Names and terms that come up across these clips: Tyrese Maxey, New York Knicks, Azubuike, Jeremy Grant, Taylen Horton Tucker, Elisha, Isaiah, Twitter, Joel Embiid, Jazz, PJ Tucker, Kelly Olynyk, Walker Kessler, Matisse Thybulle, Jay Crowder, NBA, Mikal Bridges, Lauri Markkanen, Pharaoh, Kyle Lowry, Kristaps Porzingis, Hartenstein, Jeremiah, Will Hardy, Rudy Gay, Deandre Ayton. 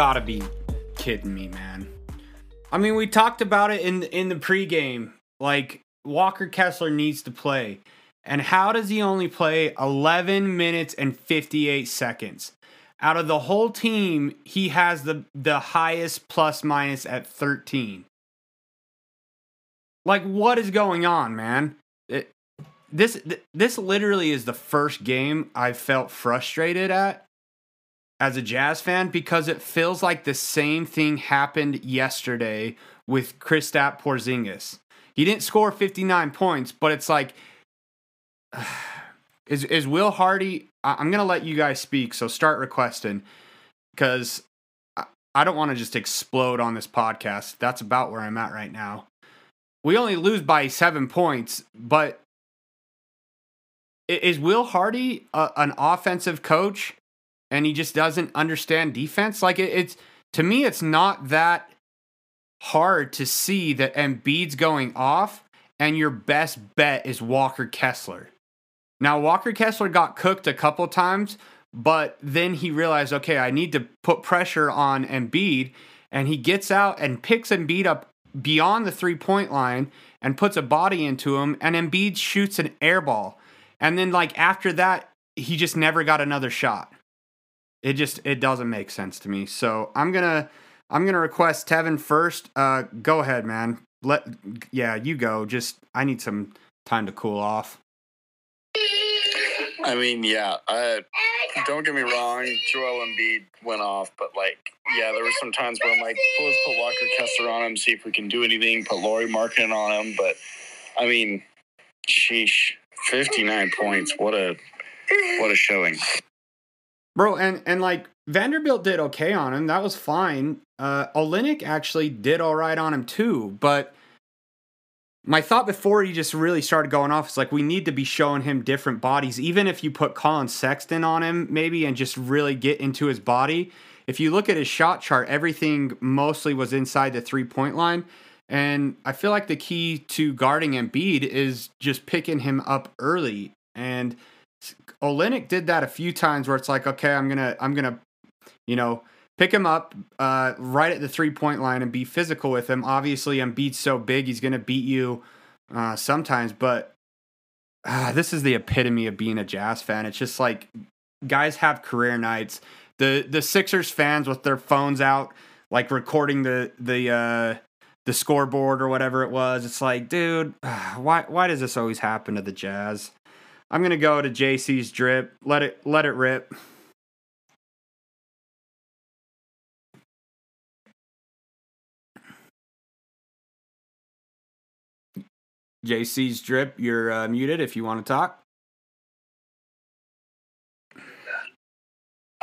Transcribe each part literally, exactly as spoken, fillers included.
gotta be kidding me, man. I mean, we talked about it in in the pregame. Like, Walker Kessler needs to play. And how does he only play eleven minutes and fifty-eight seconds? Out of the whole team, he has the, the highest plus minus at thirteen. Like, what is going on, man? It, this this literally is the first game I felt frustrated at as a Jazz fan, because it feels like the same thing happened yesterday with Kristaps Porzingis. He didn't score fifty-nine points, but it's like, is is Will Hardy? I'm gonna let you guys speak, so start requesting, because I, I don't want to just explode on this podcast. That's about where I'm at right now. We only lose by seven points, but is Will Hardy a, an offensive coach, and he just doesn't understand defense? Like, it, it's to me, it's not that hard to see that Embiid's going off, and your best bet is Walker Kessler. Now, Walker Kessler got cooked a couple times, but then he realized, okay, I need to put pressure on Embiid, and he gets out and picks Embiid up beyond the three-point line and puts a body into him, and Embiid shoots an air ball. And then, like, after that, he just never got another shot. It just, it doesn't make sense to me. So I'm going to, I'm going to request Tevin first. Uh, go ahead, man. Let, yeah, you go. Just, I need some time to cool off. I mean, yeah, uh, don't get me wrong, Joel Embiid went off, but, like, yeah, there were some times where I'm like, well, let's put Walker Kessler on him, see if we can do anything, put Lauri Markkanen on him, but, I mean, sheesh, fifty-nine points, what a, what a showing. Bro, and, and, like, Vanderbilt did okay on him, that was fine. Uh, Olynyk actually did all right on him, too, but... my thought before he just really started going off is, like, we need to be showing him different bodies. Even if you put Colin Sexton on him, maybe, and just really get into his body. If you look at his shot chart, everything mostly was inside the three-point line. And I feel like the key to guarding Embiid is just picking him up early. And Olynyk did that a few times where it's like, okay, I'm going to, I'm going to, you know, pick him up uh, right at the three-point line and be physical with him. Obviously, Embiid's so big, he's going to beat you uh, sometimes. But uh, this is the epitome of being a Jazz fan. It's just like, guys have career nights. The the Sixers fans with their phones out, like recording the the uh, the scoreboard or whatever it was. It's like, dude, why why does this always happen to the Jazz? I'm going to go to J C's drip. Let it let it rip. J C's drip, you're uh, muted if you want to talk.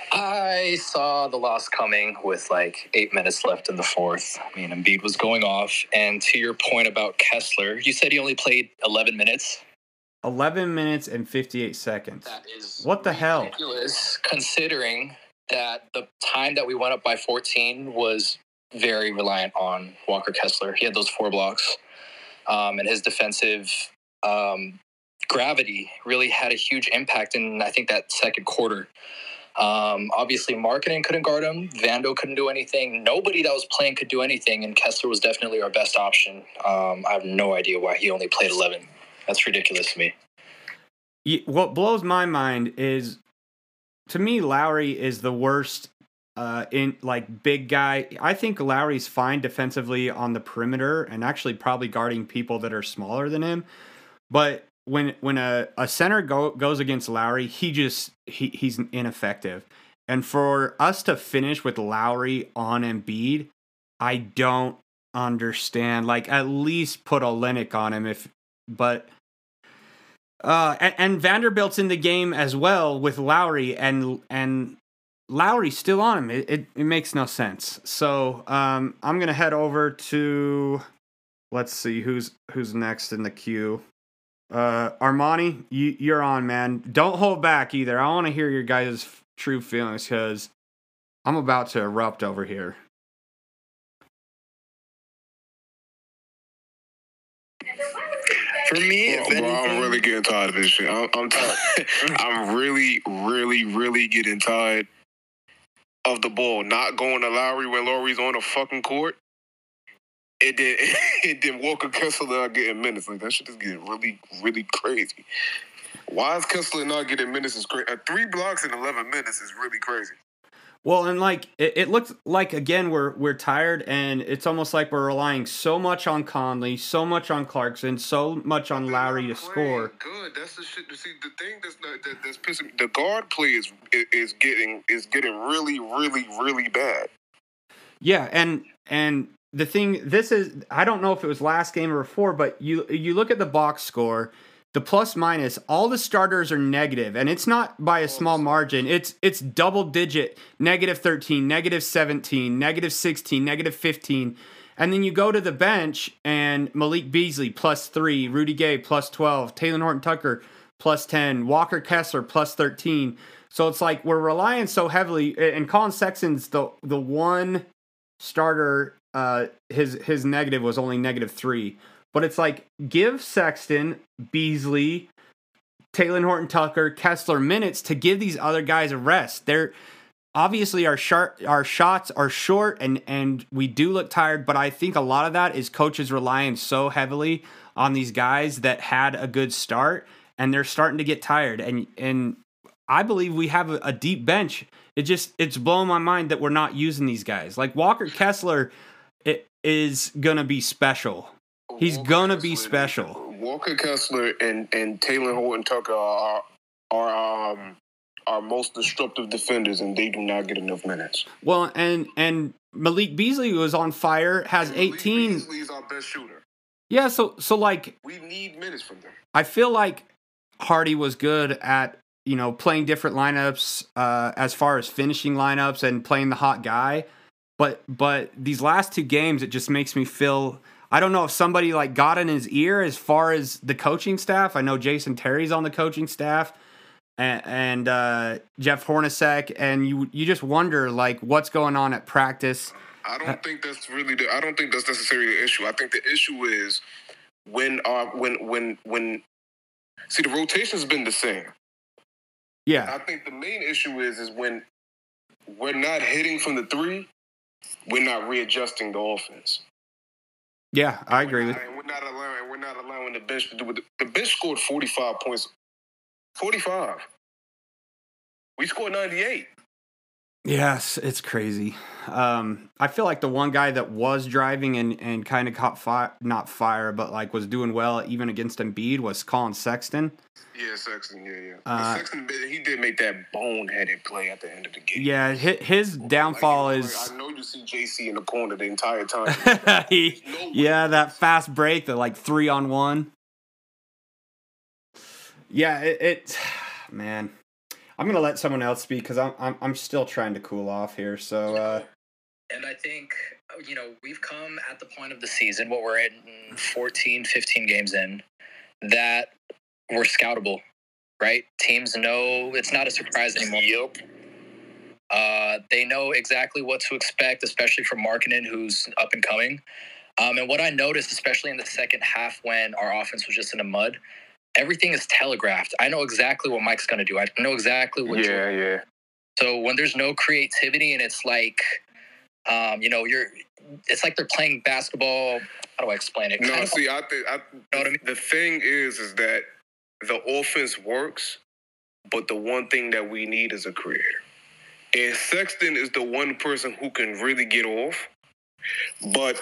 I saw the loss coming with like eight minutes left in the fourth. I mean, Embiid was going off. And to your point about Kessler, you said he only played eleven minutes. eleven minutes and fifty-eight seconds. That is what the hell? Considering that the time that we went up by fourteen was very reliant on Walker Kessler. He had those four blocks. Um, and his defensive um, gravity really had a huge impact in, I think, that second quarter. Um, obviously, Markkanen couldn't guard him. Vando couldn't do anything. Nobody that was playing could do anything, and Kessler was definitely our best option. Um, I have no idea why he only played eleven. That's ridiculous to me. Yeah, what blows my mind is, to me, Lowry is the worst Uh, in like big guy. I think Lowry's fine defensively on the perimeter and actually probably guarding people that are smaller than him. But when when a, a center go, goes against Lowry, he just he he's ineffective. And for us to finish with Lowry on Embiid, I don't understand. Like, at least put Olynyk on him if, but. Uh, and, and Vanderbilt's in the game as well with Lowry and and. Lowry's still on him. It, it it makes no sense. So um, I'm gonna head over to, let's see who's who's next in the queue. Uh, Armani, you you're on, man. Don't hold back either. I want to hear your guys' f- true feelings, because I'm about to erupt over here. For me, well, anything, well, I'm really getting tired of this shit. I'm I'm, tired. I'm really, really, really getting tired of the ball, not going to Lowry when Lowry's on the fucking court. And then, and then Walker Kessler not getting minutes. Like, that shit is getting really, really crazy. Why is Kessler not getting minutes is crazy. Uh, three blocks in eleven minutes is really crazy. Well, and like it, it looks like again we're we're tired, and it's almost like we're relying so much on Conley, so much on Clarkson, so much on Lowry to score. Good, that's the shit. See, the thing that's not, that, that's pissing me, the guard play is is getting is getting really, really, really bad. Yeah, and and the thing this is, I don't know if it was last game or before, but you you look at the box score. The plus minus, all the starters are negative, and it's not by a small margin. It's it's double digit, negative thirteen, negative seventeen, negative sixteen, negative fifteen. And then you go to the bench, and Malik Beasley, plus three, Rudy Gay, plus twelve, Taylen Horton Tucker, plus ten, Walker Kessler, plus thirteen. So it's like we're relying so heavily, and Colin Sexton's the the one starter, uh, his his negative was only negative three. But it's like, give Sexton, Beasley, Taylen Horton Tucker, Kessler minutes to give these other guys a rest. They're obviously our sharp, our shots are short, and, and we do look tired. But I think a lot of that is coaches relying so heavily on these guys that had a good start, and they're starting to get tired. And and I believe we have a, a deep bench. It just it's blowing my mind that we're not using these guys. Like Walker Kessler, it is gonna be special. He's Walker gonna Kessler, be special. Walker Kessler and and Taylen Horton Tucker are are um our most disruptive defenders, and they do not get enough minutes. Well, and and Malik Beasley was on fire, has Malik eighteen. Beasley's our best shooter. Yeah, so so like we need minutes from them. I feel like Hardy was good at you know playing different lineups, uh, as far as finishing lineups and playing the hot guy, but but these last two games, it just makes me feel. I don't know if somebody like got in his ear as far as the coaching staff. I know Jason Terry's on the coaching staff, and, and uh, Jeff Hornacek, and you you just wonder like what's going on at practice. I don't think that's really. The, I don't think that's necessarily the issue. I think the issue is when uh when when when see the rotation's been the same. Yeah, I think the main issue is is when we're not hitting from the three, we're not readjusting the offense. Yeah, I agree with you. We're not allowing, we're not allowing the bench to do it. The bench scored forty-five points. forty-five. We scored ninety-eight. Yes, it's crazy. Um, I feel like the one guy that was driving and, and kind of caught fire, not fire, but like was doing well even against Embiid was Colin Sexton. Yeah, Sexton, yeah, yeah. Uh, Sexton, he did make that boneheaded play at the end of the game. Yeah, his, his downfall like, is... I know you see J C in the corner the entire time. he, no yeah, that fast break, the like three on one. Yeah, it... it man... I'm gonna let someone else speak because I'm I'm I'm still trying to cool off here. So, uh... and I think you know we've come at the point of the season, what we're in fourteen, fifteen games in, that we're scoutable, right? Teams know it's not a surprise anymore. Yep. Uh, they know exactly what to expect, especially from Markkanen, who's up and coming. Um, and what I noticed, especially in the second half, when our offense was just in the mud. Everything is telegraphed. I know exactly what Mike's going to do. I know exactly what Yeah, you're... yeah. So when there's no creativity and it's like, um, you know, you're... It's like they're playing basketball. How do I explain it? No, I see, I think... I, know what I mean? The thing is, is that the offense works, but the one thing that we need is a creator. And Sexton is the one person who can really get off, but...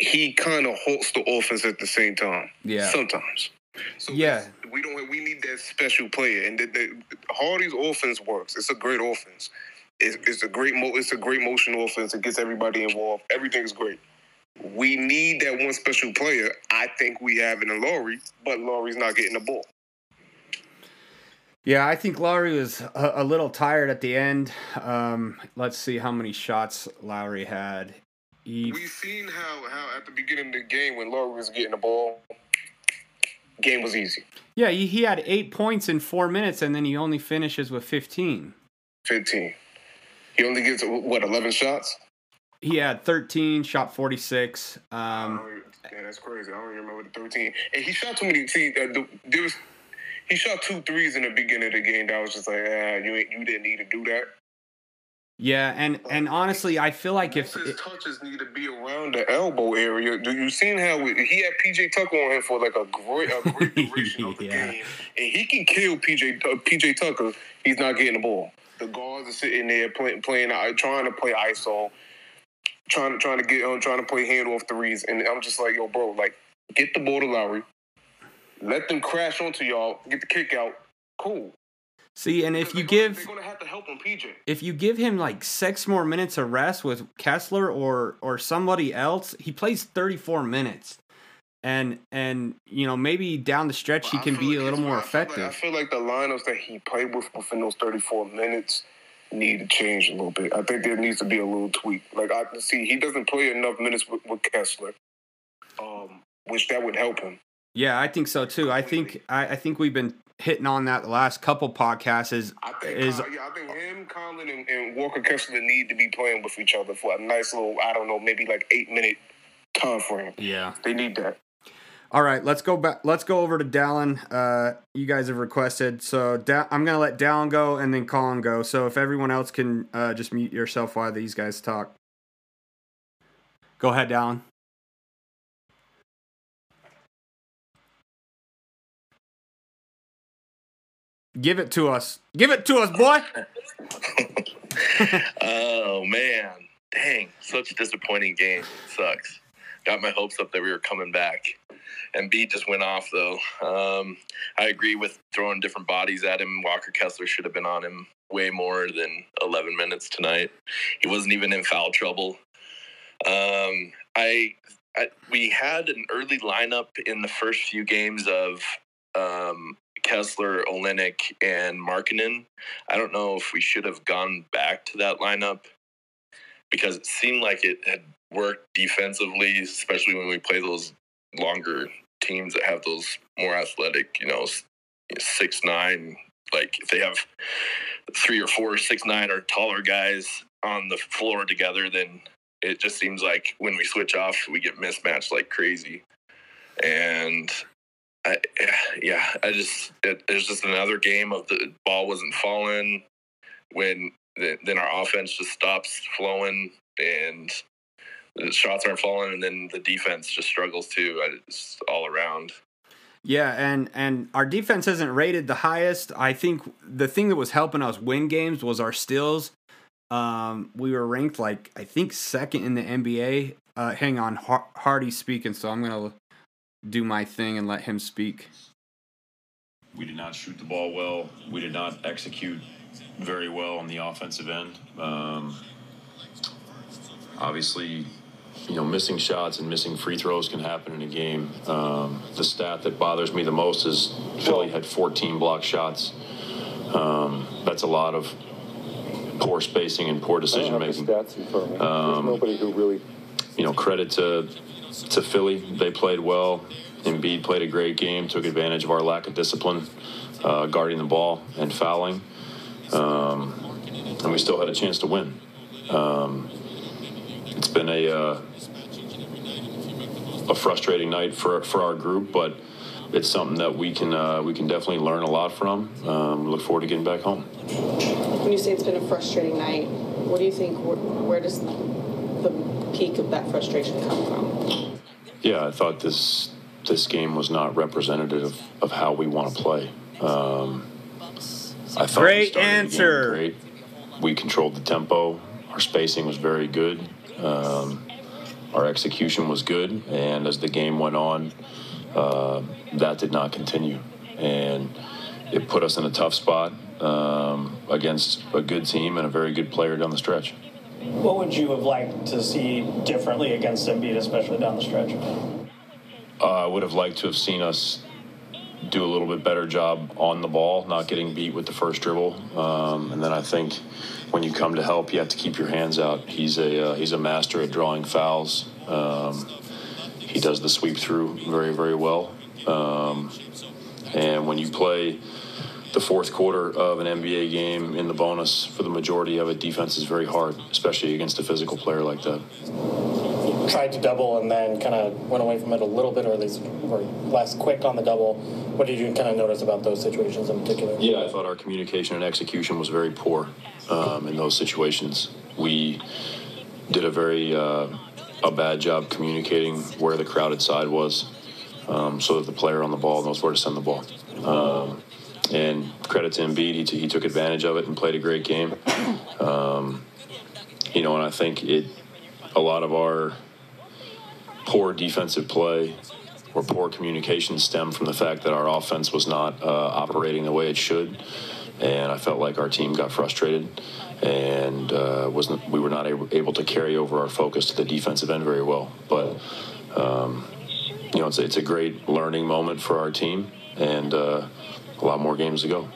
he kind of halts the offense at the same time. Yeah. Sometimes. So yeah. We don't. We need that special player, and the, the, Hardy's offense works. It's a great offense. It's, it's a great. Mo, it's a great motion offense. It gets everybody involved. Everything's great. We need that one special player. I think we have it in Lauri, but Lauri's not getting the ball. Yeah, I think Lauri was a, a little tired at the end. Um, let's see how many shots Lauri had. We've seen how, how at the beginning of the game when Lauri was getting the ball, game was easy. Yeah, he, he had eight points in four minutes, and then he only finishes with fifteen. fifteen. He only gets, what, eleven shots? He had thirteen, shot forty-six. Um, yeah, that's crazy. I don't even remember the thirteen. And he shot too many. See, uh, the, there was, he shot two threes in the beginning of the game that I was just like, ah, you, ain't, you didn't need to do that. Yeah, and, and honestly, I feel like if his touches need to be around the elbow area. Do you seen how we, he had P J Tucker on him for like a great, a great duration of the yeah. game, and he can kill P J P J Tucker. He's not getting the ball. The guards are sitting there playing, playing, trying to play I S O, trying to trying to get, um, trying to play handoff threes, and I'm just like, yo, bro, like get the ball to Lowry, let them crash onto y'all, get the kick out, cool. See, and if you give they're gonna have to help on P J. If you give him like six more minutes of rest with Kessler or or somebody else, he plays thirty-four minutes. And and you know, maybe down the stretch he can be a little more effective. I feel like the lineups that he played with within those thirty-four minutes need to change a little bit. I think there needs to be a little tweak. Like I see he doesn't play enough minutes with, with Kessler. Um, which that would help him. Yeah, I think so too. I think I, I think we've been hitting on that the last couple podcasts is I think, is, Kyle, yeah, I think him, Colin, and, and Walker Kessler need to be playing with each other for a nice little, I don't know, maybe like eight minute time frame. Yeah, they need that. All right, let's go back. Let's go over to Dallin. Uh, you guys have requested, so da- I'm gonna let Dallin go and then Colin go. So if everyone else can uh, just mute yourself while these guys talk. Go ahead, Dallin. Give it to us. Give it to us, boy. Oh, man. Dang. Such a disappointing game. It sucks. Got my hopes up that we were coming back. And Embiid just went off, though. Um, I agree with throwing different bodies at him. Walker Kessler should have been on him way more than eleven minutes tonight. He wasn't even in foul trouble. Um, I, I we had an early lineup in the first few games of um, – Kessler, Olynyk, and Markkanen. I don't know if we should have gone back to that lineup because it seemed like it had worked defensively, especially when we play those longer teams that have those more athletic, you know, six nine. Like if they have three or four six nine or taller guys on the floor together, then it just seems like when we switch off, we get mismatched like crazy. And I, yeah, I just it, it was just another game of the ball wasn't falling. When the, then our offense just stops flowing and the shots aren't falling, and then the defense just struggles too. It's all around. Yeah, and and our defense isn't rated the highest. I think the thing that was helping us win games was our steals. Um, we were ranked like I think second in the N B A. Uh, hang on, Har- Hardy's speaking, so I'm gonna do my thing and let him speak. We did not shoot the ball well. We did not execute very well on the offensive end. Um, obviously, you know, missing shots and missing free throws can happen in a game. Um, the stat that bothers me the most is Philly had fourteen block shots. Um, that's a lot of poor spacing and poor decision making. The um, nobody who really, you know, credit to. To Philly, they played well. Embiid played a great game, took advantage of our lack of discipline, uh, guarding the ball and fouling. Um, and we still had a chance to win. Um, it's been a uh, a frustrating night for for our group, but it's something that we can uh, we can definitely learn a lot from. Um, look forward to getting back home. When you say it's been a frustrating night, what do you think? Where, where does the peak of that frustration come from? Yeah, I thought this this game was not representative of how we want to play. Um, I thought great we answer. Great. We controlled the tempo. Our spacing was very good. Um, our execution was good, and as the game went on, uh, that did not continue, and it put us in a tough spot um, against a good team and a very good player down the stretch. What would you have liked to see differently against Embiid, especially down the stretch? Uh, I would have liked to have seen us do a little bit better job on the ball, not getting beat with the first dribble. Um, and then I think when you come to help, you have to keep your hands out. He's a uh, he's a master at drawing fouls. Um, he does the sweep through very, very well. Um, and when you play the fourth quarter of an N B A game in the bonus for the majority of it, defense is very hard, especially against a physical player like that. tried to double and then kind of went away from it a little bit, or at least were less quick on the double. What did you kind of notice about those situations in particular? Yeah, I thought our communication and execution was very poor um, in those situations. We did a very uh, a bad job communicating where the crowded side was, um, so that the player on the ball knows where to send the ball. Um, and credit to Embiid, he, he took advantage of it and played a great game. Um, you know, and I think it a lot of our poor defensive play or poor communication stemmed from the fact that our offense was not uh, operating the way it should. And I felt like our team got frustrated and uh, wasn't, we were not able, able to carry over our focus to the defensive end very well. But, um, you know, it's, it's a great learning moment for our team, and uh, a lot more games to go.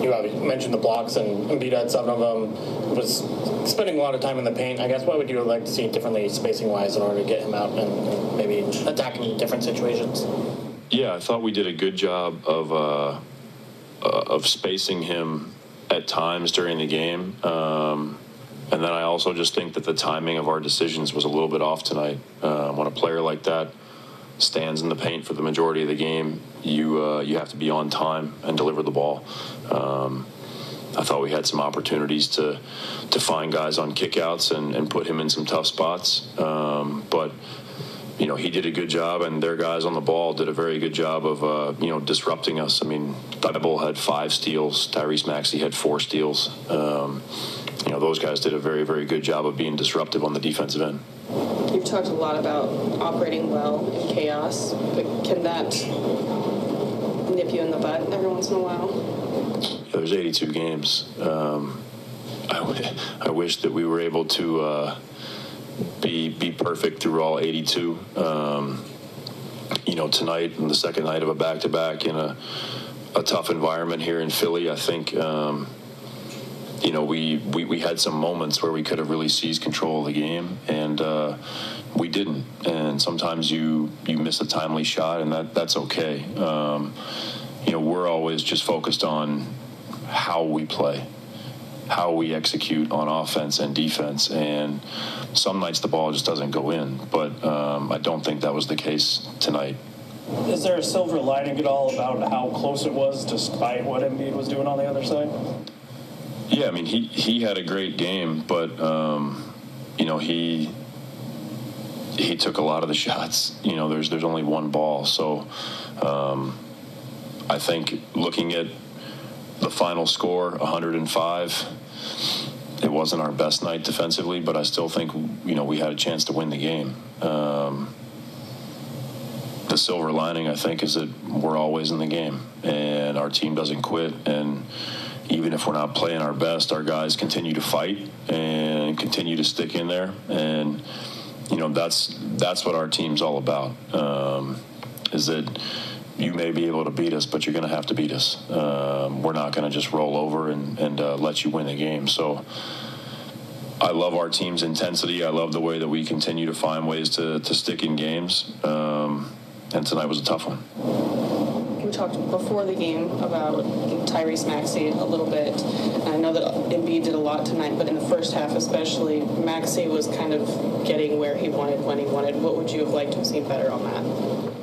You mentioned the blocks, and Embiid had seven of them. Was spending a lot of time in the paint. I guess what would you like to see differently spacing-wise in order to get him out and maybe attacking different situations? Yeah, I thought we did a good job of uh, Uh, of spacing him at times during the game. Um, and then I also just think that the timing of our decisions was a little bit off tonight. Uh, when a player like that stands in the paint for the majority of the game, you uh, you have to be on time and deliver the ball. Um, I thought we had some opportunities to to find guys on kickouts and, and put him in some tough spots. Um, but you know, he did a good job, and their guys on the ball did a very good job of, uh, you know, disrupting us. I mean, Thybulle had five steals. Tyrese Maxey had four steals. Um, you know, those guys did a very, very good job of being disruptive on the defensive end. You've talked a lot about operating well in chaos. But can that nip you in the butt every once in a while? Yeah, there's eighty-two games. Um, I, w- I wish that we were able to... Uh, Be be perfect through all eighty-two. Um, you know, tonight and the second night of a back-to-back in a a tough environment here in Philly, I think um, you know we, we we had some moments where we could have really seized control of the game, and uh, we didn't. And sometimes you you miss a timely shot, and that that's okay. Um, you know, we're always just focused on how we play, how we execute on offense and defense, and some nights the ball just doesn't go in, but um, I don't think that was the case tonight. Is there a silver lining at all about how close it was despite what Embiid was doing on the other side? Yeah, I mean, he, he had a great game, but, um, you know, he he took a lot of the shots. You know, there's, there's only one ball, so um, I think looking at the final score, one hundred five. It wasn't our best night defensively, but I still think, you know, we had a chance to win the game. Um, the silver lining, I think, is that we're always in the game, and our team doesn't quit. And even if we're not playing our best, our guys continue to fight and continue to stick in there. And, you know, that's that's what our team's all about, um, is that you may be able to beat us, but you're going to have to beat us. Um, we're not going to just roll over and, and uh, let you win the game. So I love our team's intensity. I love the way that we continue to find ways to, to stick in games. Um, and tonight was a tough one. We talked before the game about Tyrese Maxey a little bit. And I know that Embiid did a lot tonight, but in the first half especially, Maxey was kind of getting where he wanted when he wanted. What would you have liked to have seen better on that?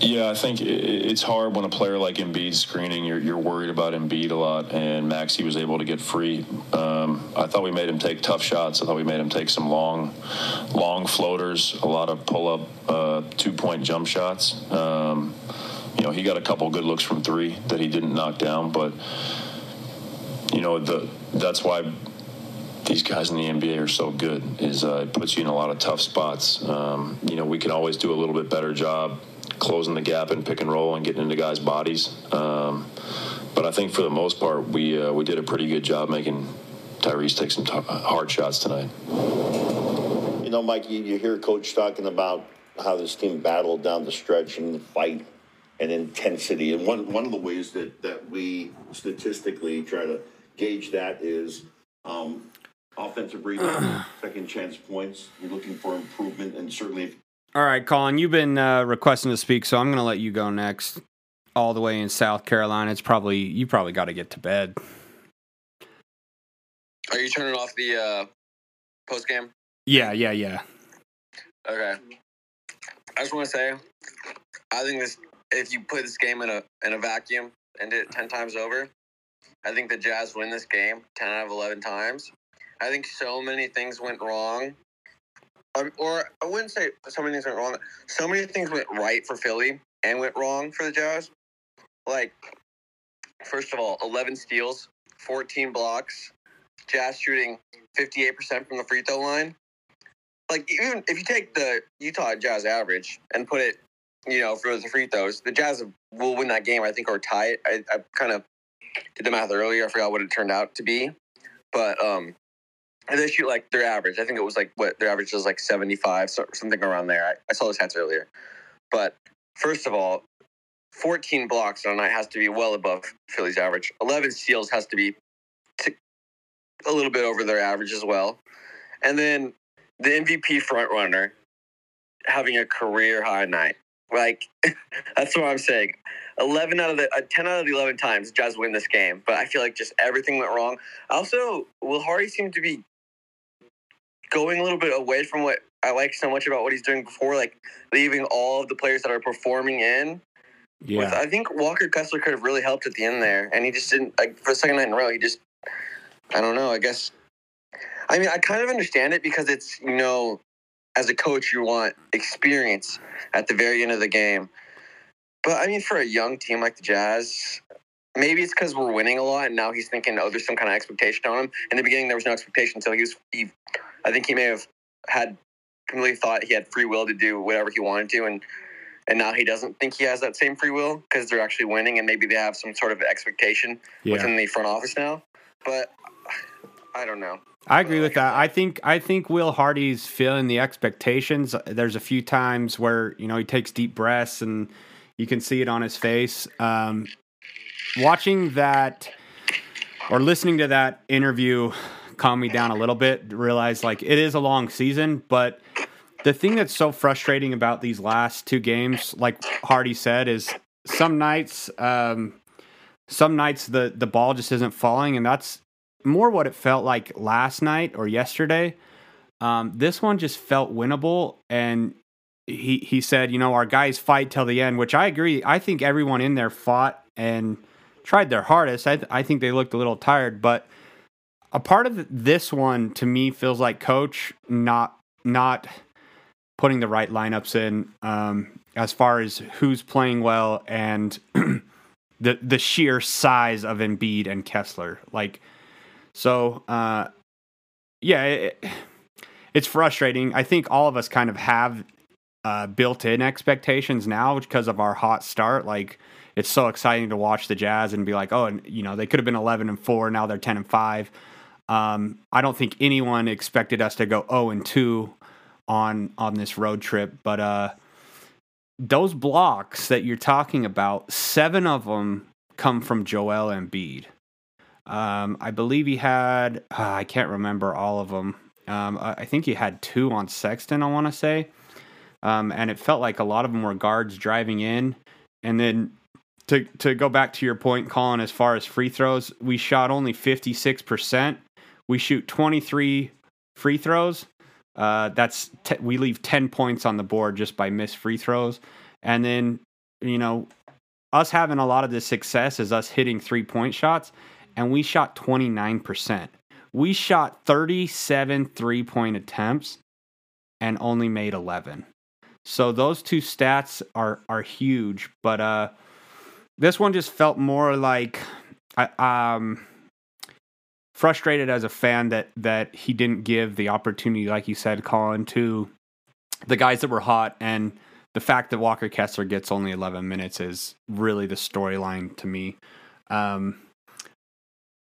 Yeah, I think it's hard when a player like Embiid's screening. You're, you're worried about Embiid a lot, and Maxey was able to get free. Um, I thought we made him take tough shots. I thought we made him take some long, long floaters, a lot of pull-up, uh, two-point jump shots. Um, you know, he got a couple good looks from three that he didn't knock down, but, you know, the that's why these guys in the N B A are so good, is uh, it puts you in a lot of tough spots. Um, you know, we can always do a little bit better job closing the gap and pick and roll and getting into guys' bodies. Um, but I think for the most part, we uh, we did a pretty good job making Tyrese take some t- hard shots tonight. You know, Mike, you, you hear Coach talking about how this team battled down the stretch and the fight and intensity. And one, one of the ways that, that we statistically try to gauge that is um, offensive rebounds, second chance points. You're looking for improvement, and certainly if all right, Colin, you've been uh, requesting to speak, so I'm going to let you go next. All the way in South Carolina, it's probably you probably got to get to bed. Are you turning off the uh, post game? Yeah, yeah, yeah. Okay. I just want to say, I think this, if you put this game in a in a vacuum and did it ten times over, I think the Jazz win this game ten out of eleven times. I think so many things went wrong. Um, or I wouldn't say so many things went wrong. So many things went right for Philly and went wrong for the Jazz. Like, first of all, eleven steals, fourteen blocks, Jazz shooting fifty-eight percent from the free throw line. Like, even if you take the Utah Jazz average and put it, you know, for the free throws, the Jazz will win that game, I think, or tie it. I, I kind of did the math earlier. I forgot what it turned out to be. But um, they shoot, like, their average. I think it was, like, what their average was, like, seventy-five, so, something around there. I, I saw the stats earlier. But first of all, fourteen blocks on a night has to be well above Philly's average. eleven steals has to be t- a little bit over their average as well. And then the M V P frontrunner having a career-high night. Like, that's what I'm saying. eleven out of the uh, ten out of the eleven times, Jazz win this game. But I feel like just everything went wrong. Also, Will Hardy seemed to be going a little bit away from what I like so much about what he's doing before, like leaving all of the players that are performing in. Yeah. With, I think Walker Kessler could have really helped at the end there, and he just didn't. Like, for the second night in a row, he just, I don't know, I guess. I mean, I kind of understand it because it's, you know, as a coach, you want experience at the very end of the game. But, I mean, for a young team like the Jazz, maybe it's because we're winning a lot, and now he's thinking, oh, there's some kind of expectation on him. In the beginning, there was no expectation, so he was, he, I think he may have had, completely thought he had free will to do whatever he wanted to, and and now he doesn't think he has that same free will because they're actually winning, and maybe they have some sort of expectation yeah. within the front office now. But I don't know. I agree with that. I think I think Will Hardy's feeling the expectations. There's a few times where, you know, he takes deep breaths and you can see it on his face. Um, watching that or listening to that interview calmed me down a little bit. Realize, like, it is a long season, but the thing that's so frustrating about these last two games, like Hardy said, is some nights, um, some nights the the ball just isn't falling, and that's more what it felt like last night or yesterday. Um, this one just felt winnable. And he, he said, you know, our guys fight till the end, which I agree. I think everyone in there fought and tried their hardest. I, th- I think they looked a little tired, but a part of this one to me feels like coach not, not putting the right lineups in, um, as far as who's playing well and the, the sheer size of Embiid and Kessler. Like, So, uh, yeah, it, it's frustrating. I think all of us kind of have uh, built-in expectations now because of our hot start. Like, it's so exciting to watch the Jazz and be like, oh, and you know, they could have been eleven and four, now they're ten and five. Um, I don't think anyone expected us to go oh and two on on this road trip. But uh, those blocks that you're talking about, seven of them come from Joel Embiid. Um, I believe he had, uh, I can't remember all of them. Um, I think he had two on Sexton, I want to say. Um, and it felt like a lot of them were guards driving in. And then to, to go back to your point, Colin, as far as free throws, we shot only fifty-six percent. We shoot twenty-three free throws. Uh, that's, t- we leave ten points on the board just by missed free throws. And then, you know, us having a lot of this success is us hitting three point shots. And we shot twenty-nine percent. We shot thirty-seven three-point attempts and only made eleven. So those two stats are are huge. But uh, this one just felt more like I um frustrated as a fan that that he didn't give the opportunity, like you said, Colin, to the guys that were hot. And the fact that Walker Kessler gets only eleven minutes is really the storyline to me. Um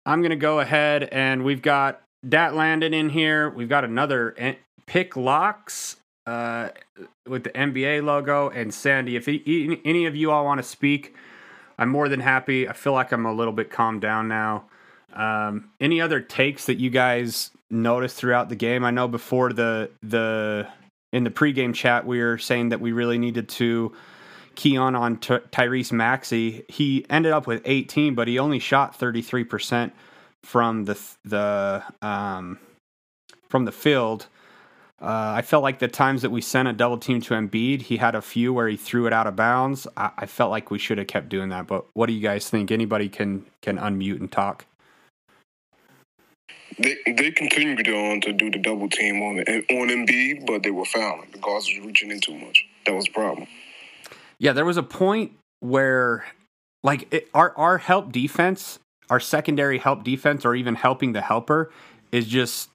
I'm going to go ahead, and we've got Dat Landon in here. We've got another pick locks uh, with the N B A logo. And Sandy, if he, any of you all want to speak, I'm more than happy. I feel like I'm a little bit calmed down now. Um, any other takes that you guys noticed throughout the game? I know before the the in the pregame chat, we were saying that we really needed to key on on Ty- Tyrese Maxey. He ended up with eighteen, but he only shot thirty-three percent from the the um, from the field. Uh, I felt like the times that we sent a double team to Embiid, he had a few where he threw it out of bounds. I, I felt like we should have kept doing that. But what do you guys think? Anybody can, can unmute and talk. They they continued on to do the double team on on Embiid, but they were fouling. The guards was reaching in too much. That was the problem. Yeah, there was a point where, like, it, our our help defense, our secondary help defense, or even helping the helper, is just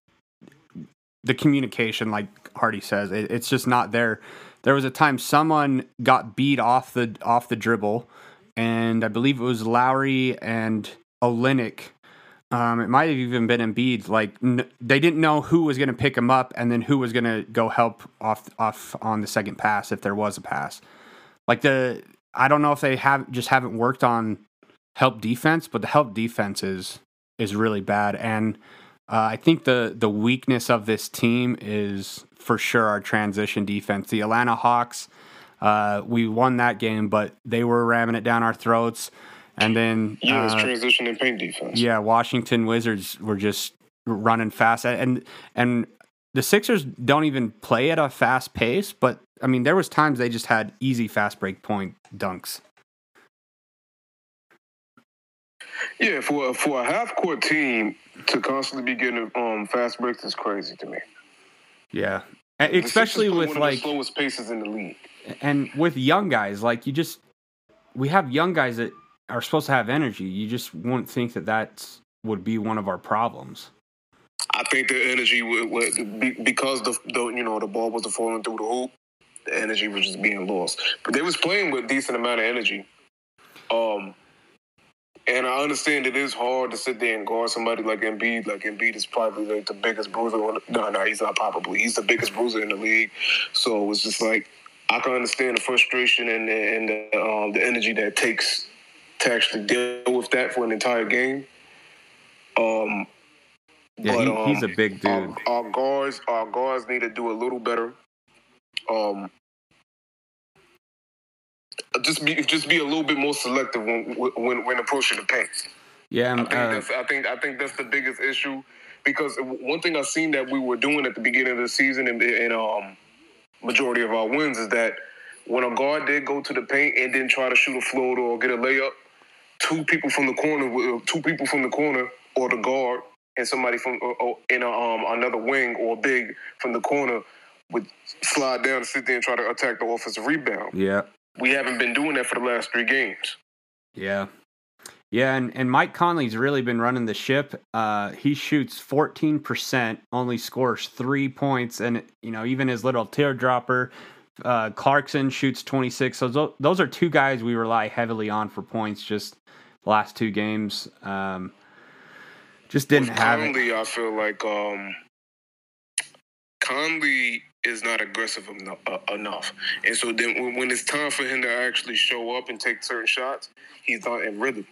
the communication. Like Hardy says, it, it's just not there. There was a time someone got beat off the off the dribble, and I believe it was Lowry and Olynyk. Um, it might have even been Embiid. Like n- they didn't know who was going to pick him up, and then who was going to go help off off on the second pass if there was a pass. Like the, I don't know if they have just haven't worked on help defense, but the help defense is is really bad. And uh, I think the the weakness of this team is for sure our transition defense. The Atlanta Hawks, uh, we won that game, but they were ramming it down our throats. And then yeah, it's uh, transition and paint defense. Yeah, Washington Wizards were just running fast, and and the Sixers don't even play at a fast pace. But I mean, there was times they just had easy fast break point dunks. Yeah, for for a half court team to constantly be getting um, fast breaks is crazy to me. Yeah, and especially the with one like of the slowest paces in the league, and with young guys like you just we have young guys that. Are supposed to have energy. You just wouldn't think that that would be one of our problems. I think the energy would, would because the, the you know the ball wasn't falling through the hoop, the energy was just being lost. But they was playing with a decent amount of energy. Um, and I understand it is hard to sit there and guard somebody like Embiid. Like Embiid is probably like the biggest bruiser. On the, no, no, he's not probably. He's the biggest bruiser in the league. So it's just like I can understand the frustration and the, and the, um, the energy that it takes. To actually deal with that for an entire game. Um, yeah, but, he, um, he's a big dude. Our, our guards, our guards need to do a little better. Um, just be, just be a little bit more selective when when, when approaching the paint. Yeah, I think, uh, that's, I think I think that's the biggest issue because one thing I've seen that we were doing at the beginning of the season and, and um, majority of our wins is that when a guard did go to the paint and then try to shoot a floater or get a layup. Two people from the corner, two people from the corner, or the guard, and somebody from or, or in a, um, another wing or big from the corner would slide down and sit there and try to attack the offensive rebound. Yeah, we haven't been doing that for the last three games. Yeah, yeah, and, and Mike Conley's really been running the ship. Uh, he shoots fourteen percent, only scores three points, and you know even his little teardropper. Uh, Clarkson shoots twenty-six. So those are two guys we rely heavily on for points. Just the last two games, um, just didn't With have Conley, it. I feel like um, Conley is not aggressive en- uh, enough, and so then when it's time for him to actually show up and take certain shots, he's not in rhythm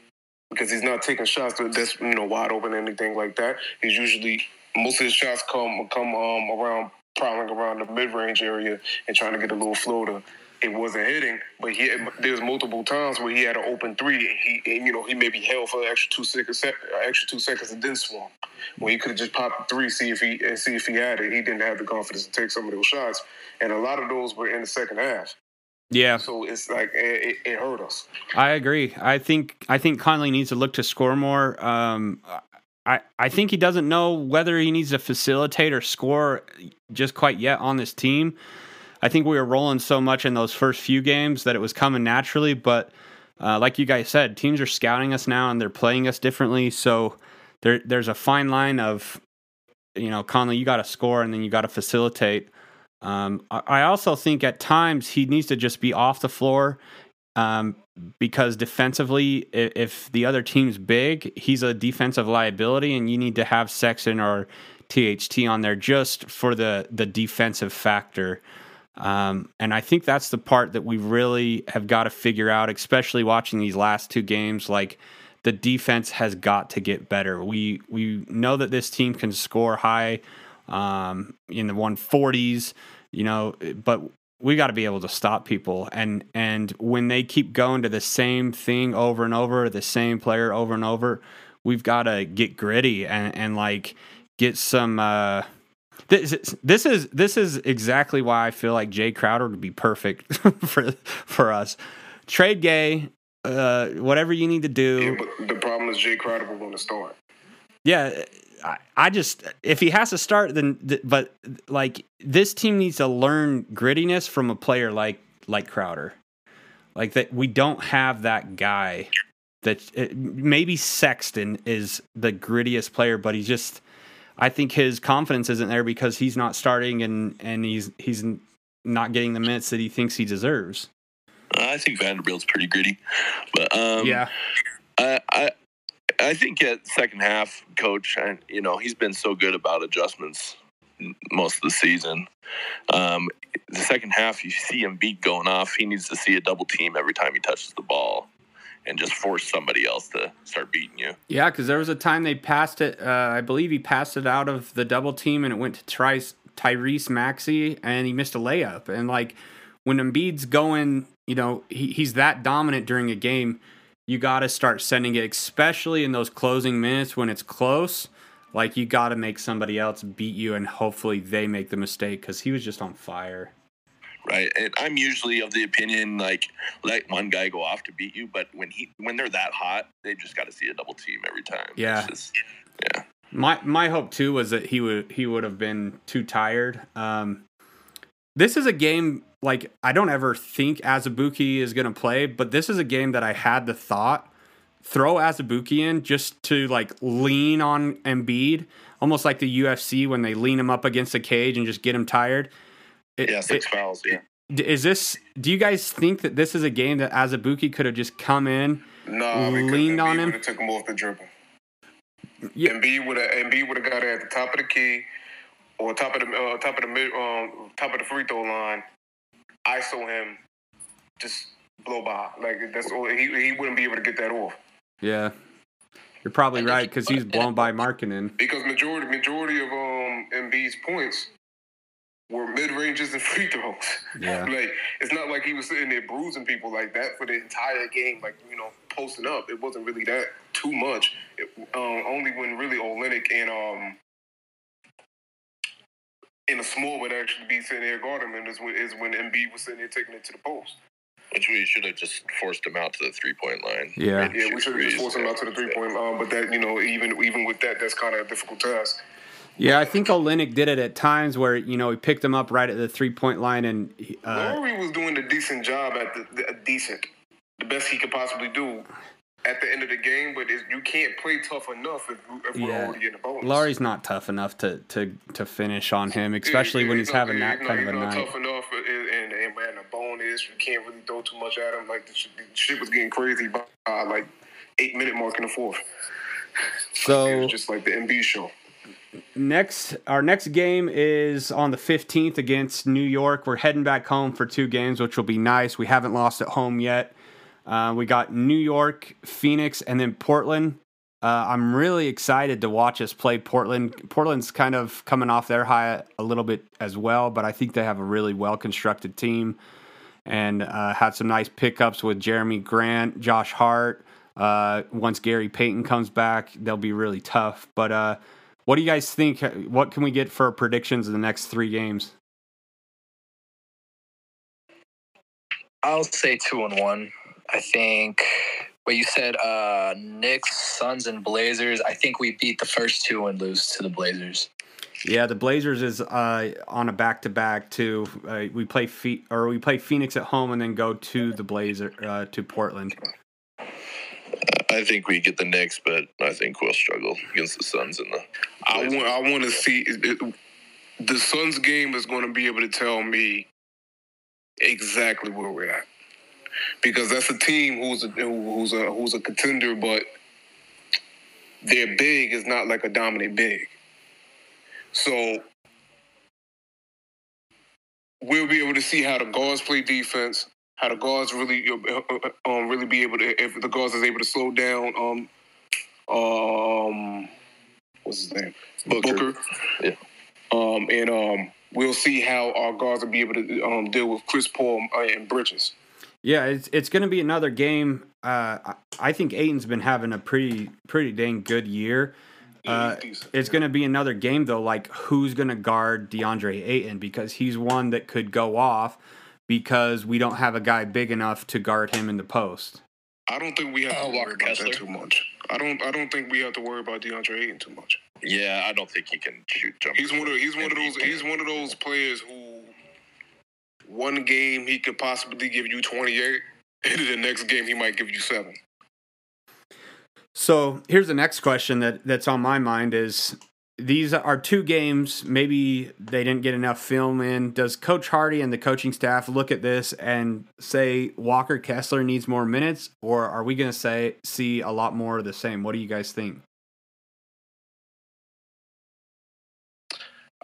because he's not taking shots that's you know wide open or anything like that. He's usually most of his shots come come um, around. Prowling around the mid-range area and trying to get a little floater. It wasn't hitting, but he there's multiple times where he had an open three, and he and, you know he maybe held for an extra two seconds, extra two seconds, and then swung. When he could have just popped the three, see if he and see if he had it. He didn't have the confidence to take some of those shots, and a lot of those were in the second half. Yeah, so it's like it, it hurt us. I agree. I think I think Conley needs to look to score more. Um, I, I think he doesn't know whether he needs to facilitate or score just quite yet on this team. I think we were rolling so much in those first few games that it was coming naturally. But uh, like you guys said, teams are scouting us now and they're playing us differently. So there there's a fine line of, you know, Conley, you got to score and then you got to facilitate. Um, I, I also think at times he needs to just be off the floor. Um, because defensively, if, if the other team's big, he's a defensive liability, and you need to have Sexton or T H T on there just for the, the defensive factor. Um, and I think that's the part that we really have got to figure out, especially watching these last two games. Like the defense has got to get better. We we know that this team can score high um, in the one forties, you know, but. We got to be able to stop people. And and when they keep going to the same thing over and over, the same player over and over, we've got to get gritty and, and like, get some, uh, This is, this is this is exactly why I feel like Jay Crowder would be perfect for for us. Trade Gay, uh, whatever you need to do. Yeah, but the problem is Jay Crowder will want to start. Yeah, I, I just if he has to start, then th- but like this team needs to learn grittiness from a player like like Crowder, like that we don't have that guy. That it, maybe Sexton is the grittiest player, but he's just. I think his confidence isn't there because he's not starting and, and he's he's not getting the minutes that he thinks he deserves. I think Vanderbilt's pretty gritty, but um, yeah, I, I I think at second half, coach, I, you know, he's been so good about adjustments most of the season. Um, the second half, you see Embiid going off. He needs to see a double team every time he touches the ball. And just force somebody else to start beating you. Yeah, because there was a time they passed it. Uh, I believe he passed it out of the double team, and it went to Tyrese, Tyrese Maxey, and he missed a layup. And like when Embiid's going, you know, he, he's that dominant during a game. You got to start sending it, especially in those closing minutes when it's close. Like you got to make somebody else beat you, and hopefully they make the mistake because he was just on fire. Right, and I'm usually of the opinion like let one guy go off to beat you, but when he when they're that hot, they just got to see a double team every time. Yeah, just, yeah. My my hope too was that he would he would have been too tired. Um, this is a game like I don't ever think Azubuike is gonna play, but this is a game that I had the thought throw Azubuike in just to like lean on Embiid, almost like the U F C when they lean him up against the cage and just get him tired. It, yeah, six it, fouls, yeah. Is this, do you guys think that this is a game that Azubuike could have just come in, no, leaned on him? No, because Embiid would have took him off the dribble. Yeah. Embiid would have Embiid would have got at the top of the key or top of the uh, top of the mid, um, top of the free throw line, I S O him, just blow by. Like that's all. He he wouldn't be able to get that off. Yeah, you're probably and right because he's blown by Markkanen. Because majority majority of um Embiid's points. Were mid-ranges and free throws. Yeah. Like, it's not like he was sitting there bruising people like that for the entire game, like, you know, posting up. It wasn't really that too much. It, um, only when really Olynyk and um, in a small would actually be sitting there guarding him is when, is when Embiid was sitting there taking it to the post. Which we should have just forced him out to the three-point line. Yeah, yeah, we should have just forced him out to the three-point line. But that, you know, even even with that, that's kind of a difficult task. Yeah, I think Olynyk did it at times where, you know, he picked him up right at the three-point line. and uh, Lauri was doing a decent job at the, the decent, the best he could possibly do at the end of the game. But you can't play tough enough if, if yeah. we're already in the bonus. Lauri's not tough enough to, to, to finish on him, especially yeah, when he's, he's having not, that he's kind not, of a night. He's not tough enough, and, and, and man, the bonus, you can't really throw too much at him. Like, the shit, the shit was getting crazy by, uh, like, eight-minute mark in the fourth. So it was just like the N B A show. Next, our next game is on the fifteenth against New York. We're heading back home for two games, which will be nice. We haven't lost at home yet. Uh, we got New York, Phoenix, and then Portland. Uh, I'm really excited to watch us play Portland. Portland's kind of coming off their high a little bit as well, but I think they have a really well-constructed team and uh, had some nice pickups with Jeremy Grant, Josh Hart. Uh, once Gary Payton comes back, they'll be really tough. But, uh, what do you guys think? What can we get for predictions in the next three games? I'll say two and one. I think what you said, uh, Knicks, Suns, and Blazers. I think we beat the first two and lose to the Blazers. Yeah, the Blazers is uh, on a back to back too. Uh, we play Fe- or we play Phoenix at home and then go to the Blazer uh, to Portland. I think we get the Knicks, but I think we'll struggle against the Suns in the. I want. I want to see it, the Suns game is going to be able to tell me exactly where we're at, because that's a team who's a, who's a who's a contender, but their big is not like a dominant big. So we'll be able to see how the guards play defense. How the guards really, um, really be able to, if the guards is able to slow down, um, um, what's his name, Booker, Booker. yeah, um, and um, we'll see how our guards will be able to um, deal with Chris Paul and Bridges. Yeah, it's it's going to be another game. Uh, I think Ayton's been having a pretty pretty dang good year. Uh, it's going to be another game, though, like who's going to guard Deandre Ayton, because he's one that could go off because we don't have a guy big enough to guard him in the post. I don't think we have to uh, worry about Kessler. that too much. I don't. I don't think we have to worry about Deandre Ayton too much. Yeah, I don't think he can shoot jumpers. He's one of. He's one of those. He's one of those players who, one game he could possibly give you twenty-eight, and the next game he might give you seven. So here's the next question that, that's on my mind is, these are two games, maybe they didn't get enough film in. Does Coach Hardy and the coaching staff look at this and say Walker Kessler needs more minutes, or are we going to say see a lot more of the same? What do you guys think?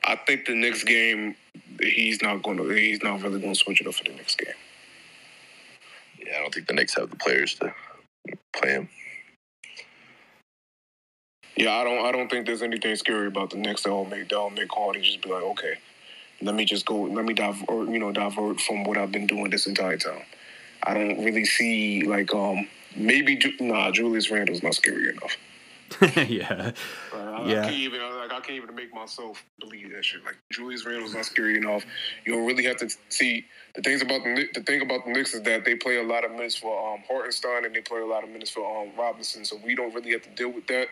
I think the next game he's not going to he's not really going to switch it up for the next game. Yeah, I don't think the Knicks have the players to play him. Yeah, I don't. I don't think there's anything scary about the Knicks. They'll make they'll make Hardy just be like, okay, let me just go. Let me divert, you know, divert from what I've been doing this entire time. I don't really see like um maybe Ju- nah Julius Randle's not scary enough. yeah, like, I, yeah. I can't even like I can't even make myself believe that shit. Like Julius Randle's not scary enough. You don't really have to see the things about the the thing about the Knicks is that they play a lot of minutes for um Hartenstein and they play a lot of minutes for um Robinson. So we don't really have to deal with that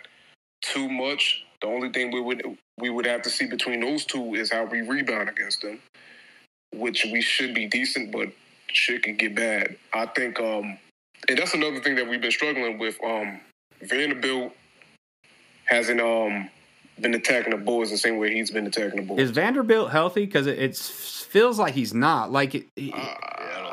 too much. The only thing we would we would have to see between those two is how we rebound against them, which we should be decent, but shit can get bad. I think, um, and that's another thing that we've been struggling with. Um, Vanderbilt hasn't um, been attacking the Bulls the same way he's been attacking the Bulls. Is Vanderbilt healthy? Because it, it feels like he's not. Like it, it, uh,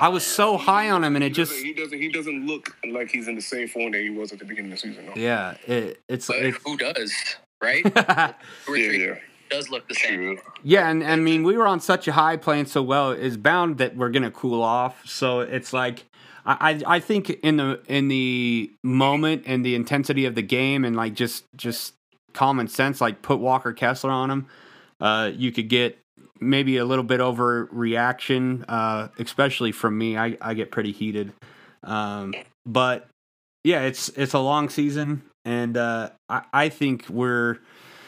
I was so high on him, and it he just doesn't, he doesn't he doesn't look like he's in the same form that he was at the beginning of the season. No. Yeah, it, it's like who does, right? yeah, yeah. Does look the same. True. Yeah, and, and I mean we were on such a high playing so well, it's bound that we're gonna cool off. So it's like I I think in the in the moment and the intensity of the game and like just just common sense, like put Walker Kessler on him, uh, you could get maybe a little bit overreaction, uh, especially from me. I, I get pretty heated. Um, but, yeah, it's it's a long season, and uh, I, I think we're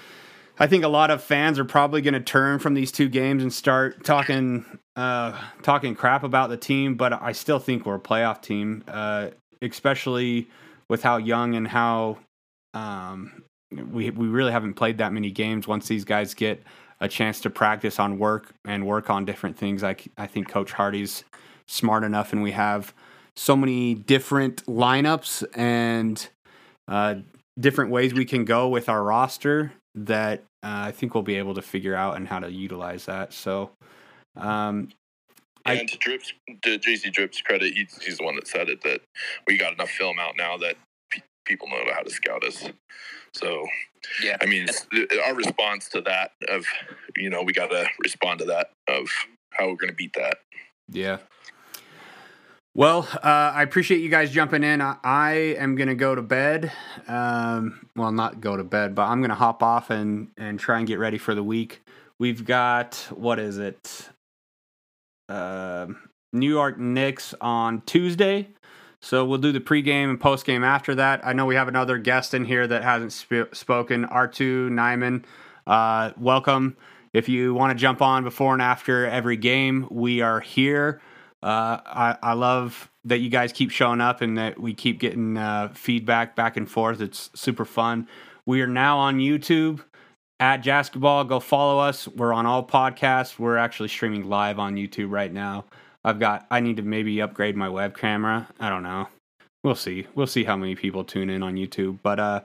– I think a lot of fans are probably going to turn from these two games and start talking uh, talking crap about the team, but I still think we're a playoff team, uh, especially with how young and how um, we we really haven't played that many games once these guys get – a chance to practice on work and work on different things. I, I think Coach Hardy's smart enough, and we have so many different lineups and uh, different ways we can go with our roster that uh, I think we'll be able to figure out and how to utilize that. So, um, and I, to Drip's, to J C Drip's credit, he's, he's the one that said it, that we got enough film out now that pe- people know how to scout us. So, yeah, I mean, our response to that of, you know, we got to respond to that of how we're going to beat that. Yeah. Well, uh, I appreciate you guys jumping in. I, I am going to go to bed. Um, well, not go to bed, but I'm going to hop off and, and try and get ready for the week. We've got, what is it? Uh, New York Knicks on Tuesday. So we'll do the pregame and postgame after that. I know we have another guest in here that hasn't sp- spoken, R two Nyman. Uh, welcome. If you want to jump on before and after every game, we are here. Uh, I, I love that you guys keep showing up and that we keep getting uh, feedback back and forth. It's super fun. We are now on YouTube at Jasketball. Go follow us. We're on all podcasts. We're actually streaming live on YouTube right now. I've got, I need to maybe upgrade my web camera. I don't know. We'll see. We'll see how many people tune in on YouTube. But uh,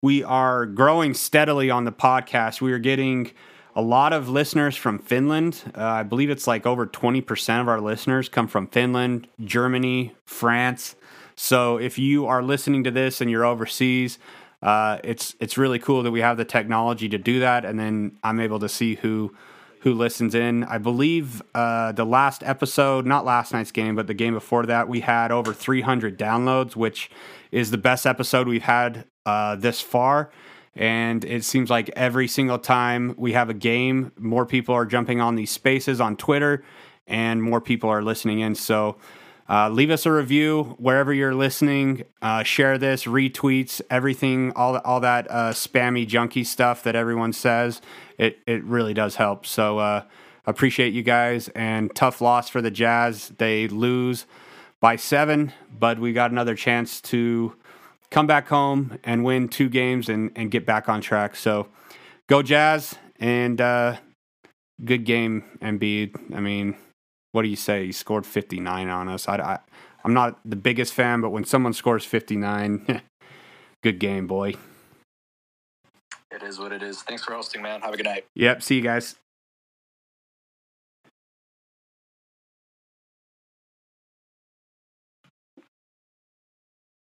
we are growing steadily on the podcast. We are getting a lot of listeners from Finland. Uh, I believe it's like over twenty percent of our listeners come from Finland, Germany, France. So if you are listening to this and you're overseas, uh, it's it's really cool that we have the technology to do that. And then I'm able to see who... who listens in. I believe uh, the last episode, not last night's game, but the game before that, we had over three hundred downloads, which is the best episode we've had uh, this far. And it seems like every single time we have a game, more people are jumping on these spaces on Twitter and more people are listening in. So Uh, leave us a review wherever you're listening. Uh, share this, retweets, everything, all all that uh, spammy, junky stuff that everyone says. It it really does help. So uh, appreciate you guys, and tough loss for the Jazz. They lose by seven, but we got another chance to come back home and win two games and, and get back on track. So go Jazz, and uh, good game, Embiid. I mean... What do you say? He scored fifty-nine on us. I, I, I'm not the biggest fan, but when someone scores fifty-nine, good game, boy. It is what it is. Thanks for hosting, man. Have a good night. Yep. See you guys.